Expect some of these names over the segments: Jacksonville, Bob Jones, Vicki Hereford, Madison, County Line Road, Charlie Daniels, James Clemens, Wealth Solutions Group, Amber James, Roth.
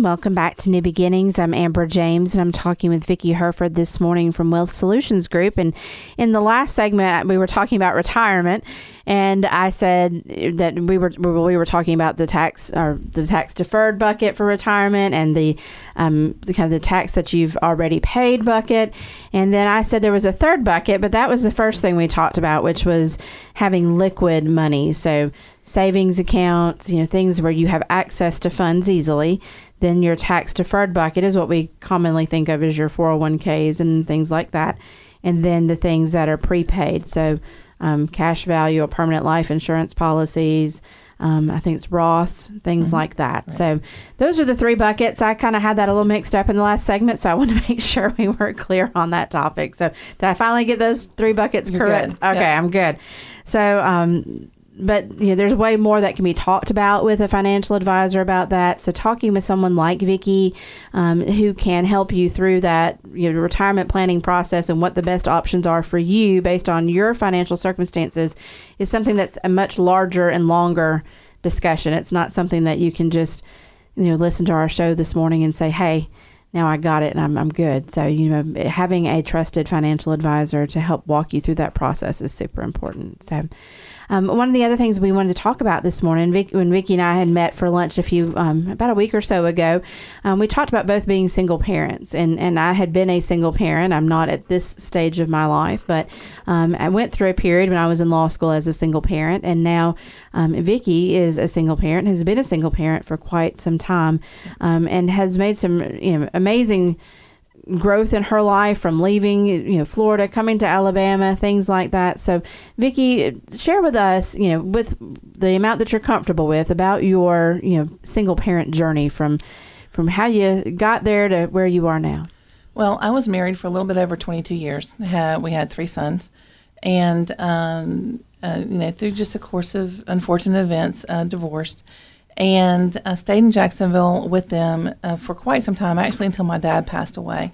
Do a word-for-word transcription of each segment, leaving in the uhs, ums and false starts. and welcome back to New Beginnings. I'm Amber James, and I'm talking with Vicki Hereford this morning from Wealth Solutions Group. And in the last segment, we were talking about retirement, and I said that we were we were talking about the tax or the tax deferred bucket for retirement, and the, um, the kind of the tax that you've already paid bucket. And then I said there was a third bucket, but that was the first thing we talked about, which was having liquid money. So savings accounts, you know, things where you have access to funds easily. Then your tax deferred bucket is what we commonly think of as your four oh one k's and things like that. And then the things that are prepaid. So um, cash value or permanent life insurance policies. Um, I think it's Roth, things mm-hmm. like that. Right. So those are the three buckets. I kind of had that a little mixed up in the last segment, so I want to make sure we were clear on that topic. So did I finally get those three buckets You're correct? Good. Okay, yeah. I'm good. So, um, but you know, there's way more that can be talked about with a financial advisor about that. So talking with someone like Vicki, um, who can help you through that, you know, retirement planning process and what the best options are for you based on your financial circumstances, is something that's a much larger and longer discussion. It's not something that you can just, you know, listen to our show this morning and say, hey, now I got it and I'm I'm good. So, you know, having a trusted financial advisor to help walk you through that process is super important. So. Um, one of the other things we wanted to talk about this morning, Vic, when Vicki and I had met for lunch a few, um, about a week or so ago, um, we talked about both being single parents. And, and I had been a single parent. I'm not at this stage of my life, but um, I went through a period when I was in law school as a single parent. And now um, Vicki is a single parent, has been a single parent for quite some time, um, and has made some you know, amazing growth in her life from leaving, you know, Florida, coming to Alabama, things like that. So, Vicki, share with us, you know, with the amount that you're comfortable with, about your, you know, single parent journey from, from how you got there to where you are now. Well, I was married for a little bit over twenty-two years. We had, we had three sons, and um, uh, you know, through just a course of unfortunate events, uh, divorced. And I stayed in Jacksonville with them uh, for quite some time, actually until my dad passed away.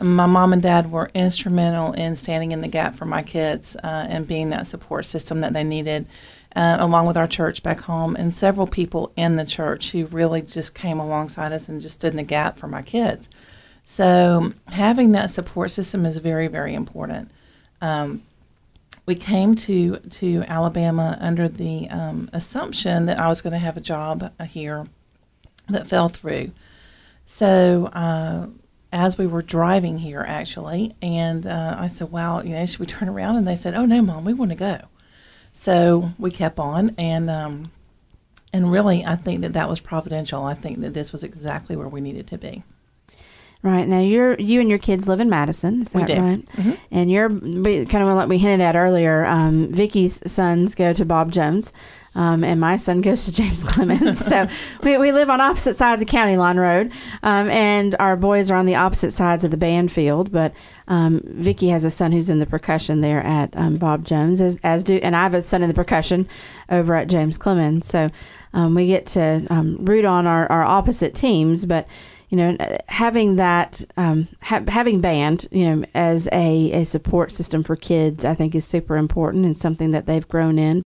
My mom and dad were instrumental in standing in the gap for my kids uh, and being that support system that they needed, uh, along with our church back home and several people in the church who really just came alongside us and just stood in the gap for my kids. So having that support system is very, very important. Um, We came to, to Alabama under the um, assumption that I was going to have a job here that fell through. So uh, as we were driving here, actually, and uh, I said, well, you know, should we turn around? And they said, oh, no, Mom, we want to go. So we kept on, and um, and really I think that that was providential. I think that this was exactly where we needed to be. Right. Now, you're, you and your kids live in Madison, is that we do. Right? Mm-hmm. And you're, kind of like we hinted at earlier, um, Vicki's sons go to Bob Jones, um, and my son goes to James Clemens. So we, we live on opposite sides of County Line Road, um, and our boys are on the opposite sides of the band field. But um, Vicki has a son who's in the percussion there at um, Bob Jones, as, as do, and I have a son in the percussion over at James Clemens. So um, we get to um, root on our, our opposite teams, but you know, having that, um, ha- having band, you know, as a, a support system for kids, I think is super important and something that they've grown in.